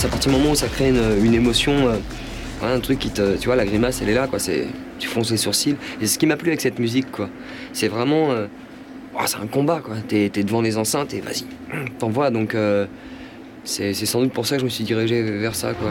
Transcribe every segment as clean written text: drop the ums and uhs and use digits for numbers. C'est à partir du moment où ça crée une émotion, un truc qui te... Tu vois, la grimace, elle est là, quoi. Tu fonces les sourcils. Et c'est ce qui m'a plu avec cette musique, quoi. C'est vraiment... c'est un combat, quoi. T'es devant les enceintes et vas-y, t'envoies. Donc c'est sans doute pour ça que je me suis dirigé vers ça, quoi.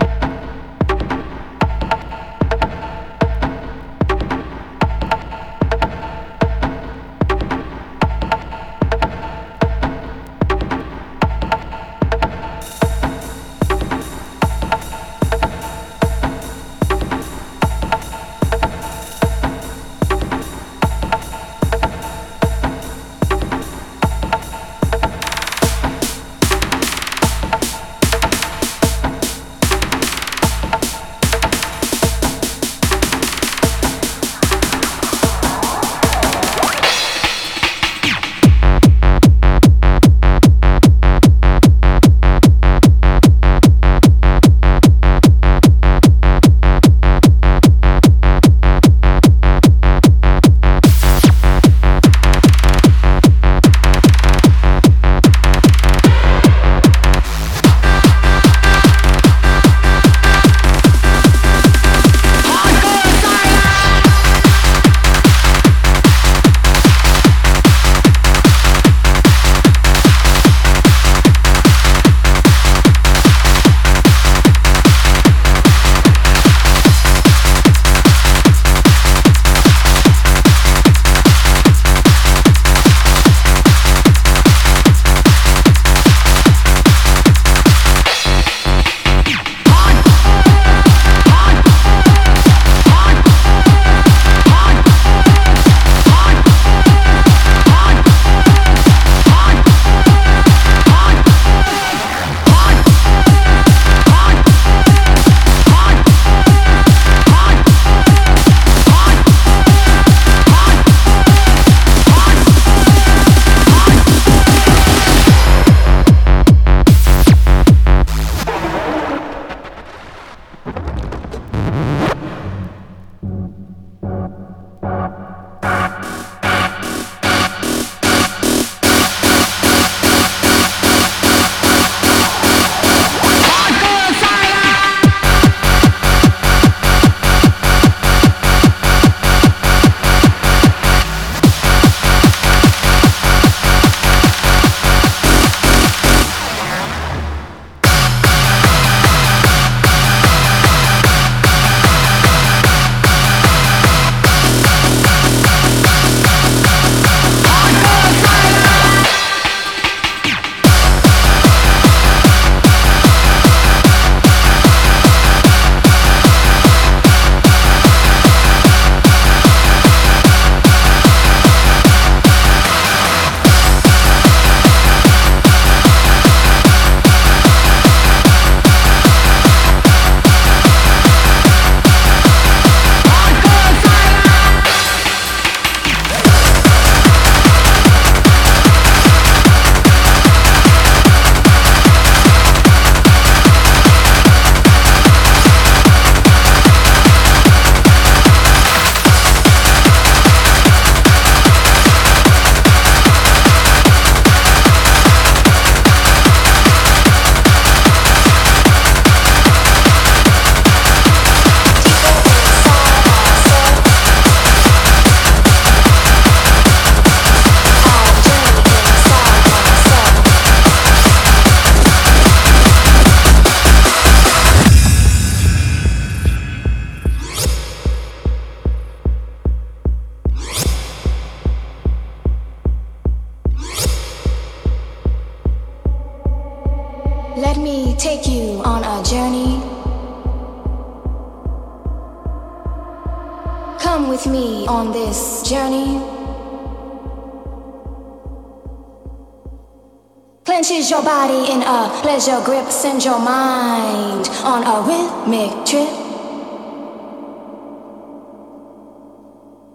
Your body in a pleasure grip, send your mind on a rhythmic trip.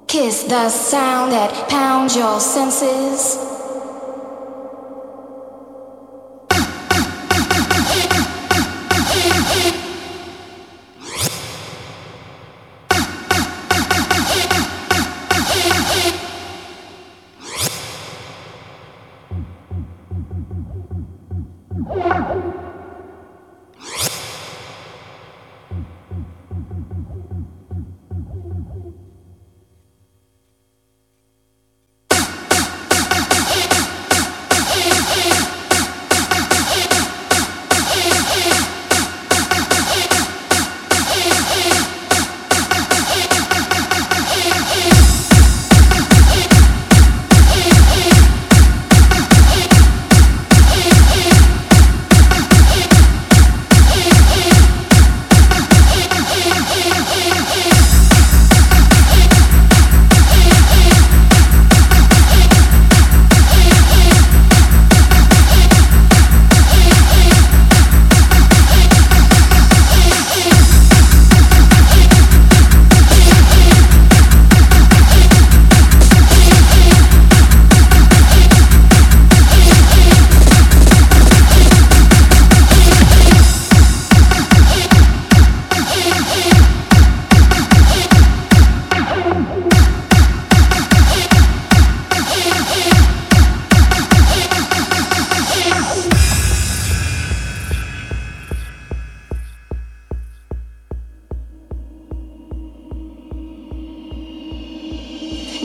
Kiss the sound that pounds your senses.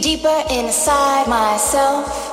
deeper inside myself.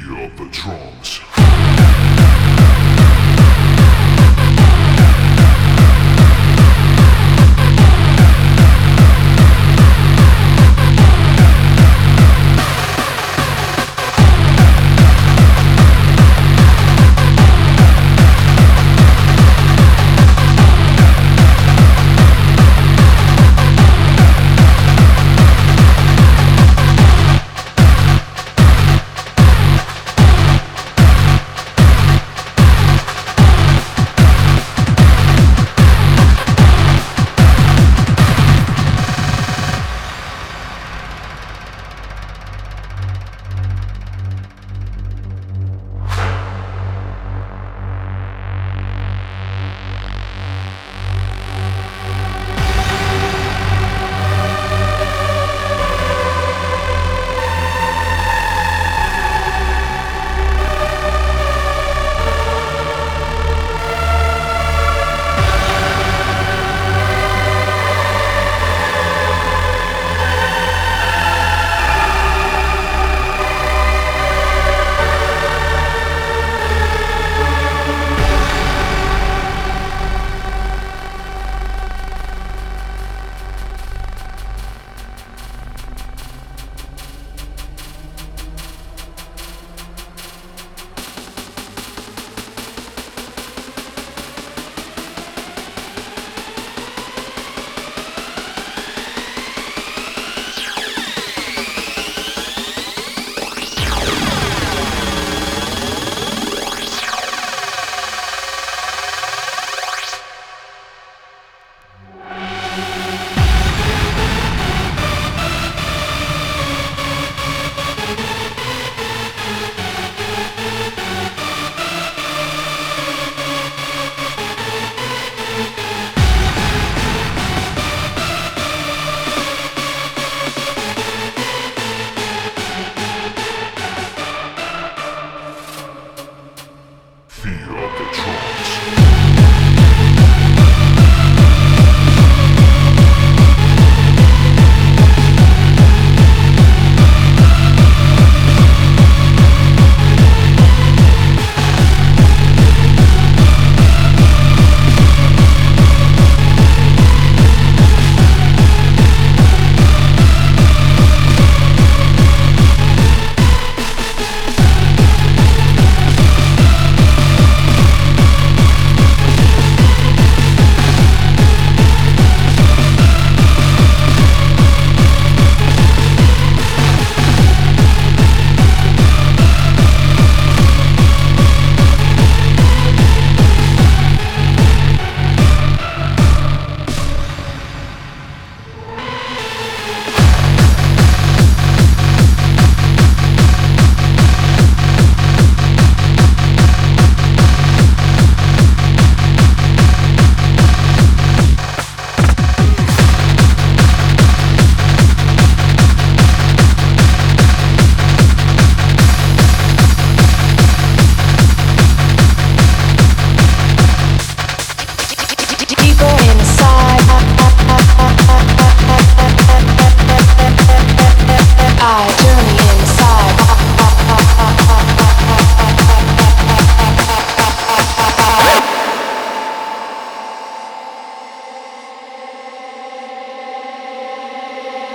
feel the drums.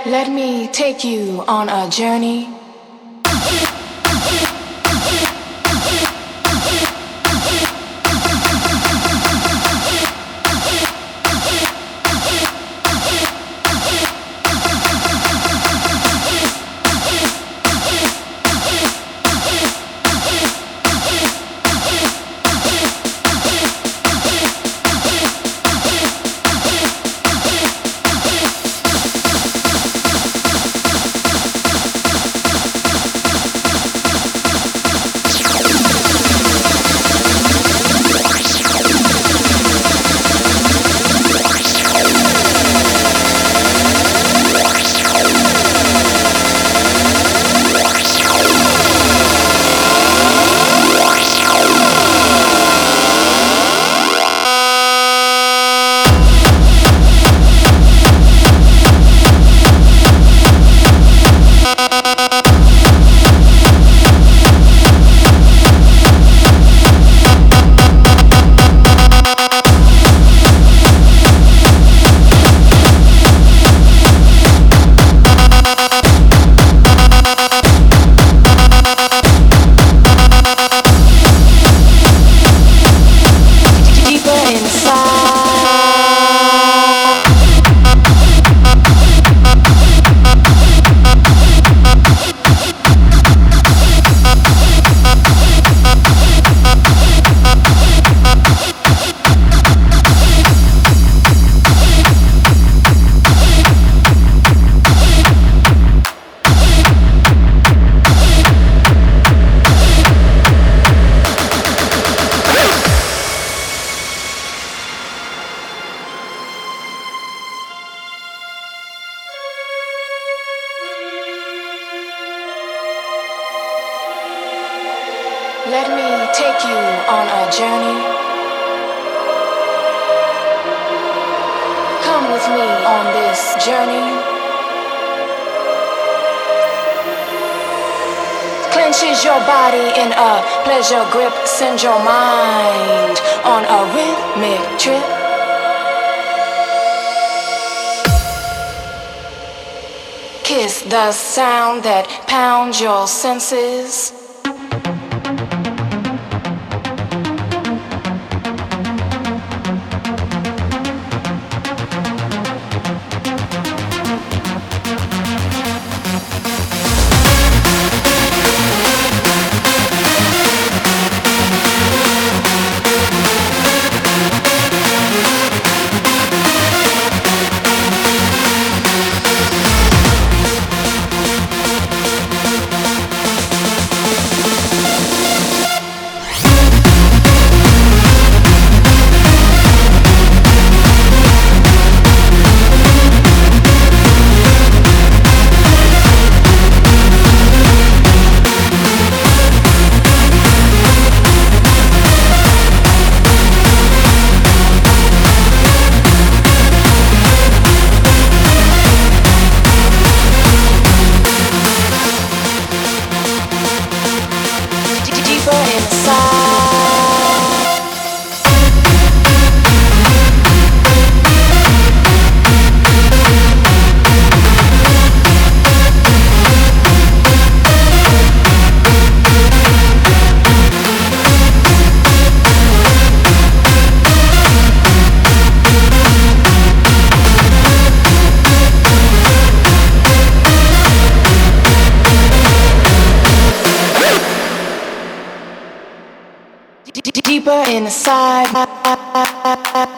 Let me take you on a journey. take you on a journey. Come with me on this journey. Clenches your body in a pleasure grip. Send your mind on a rhythmic trip. Kiss the sound that pounds your senses. Deeper inside.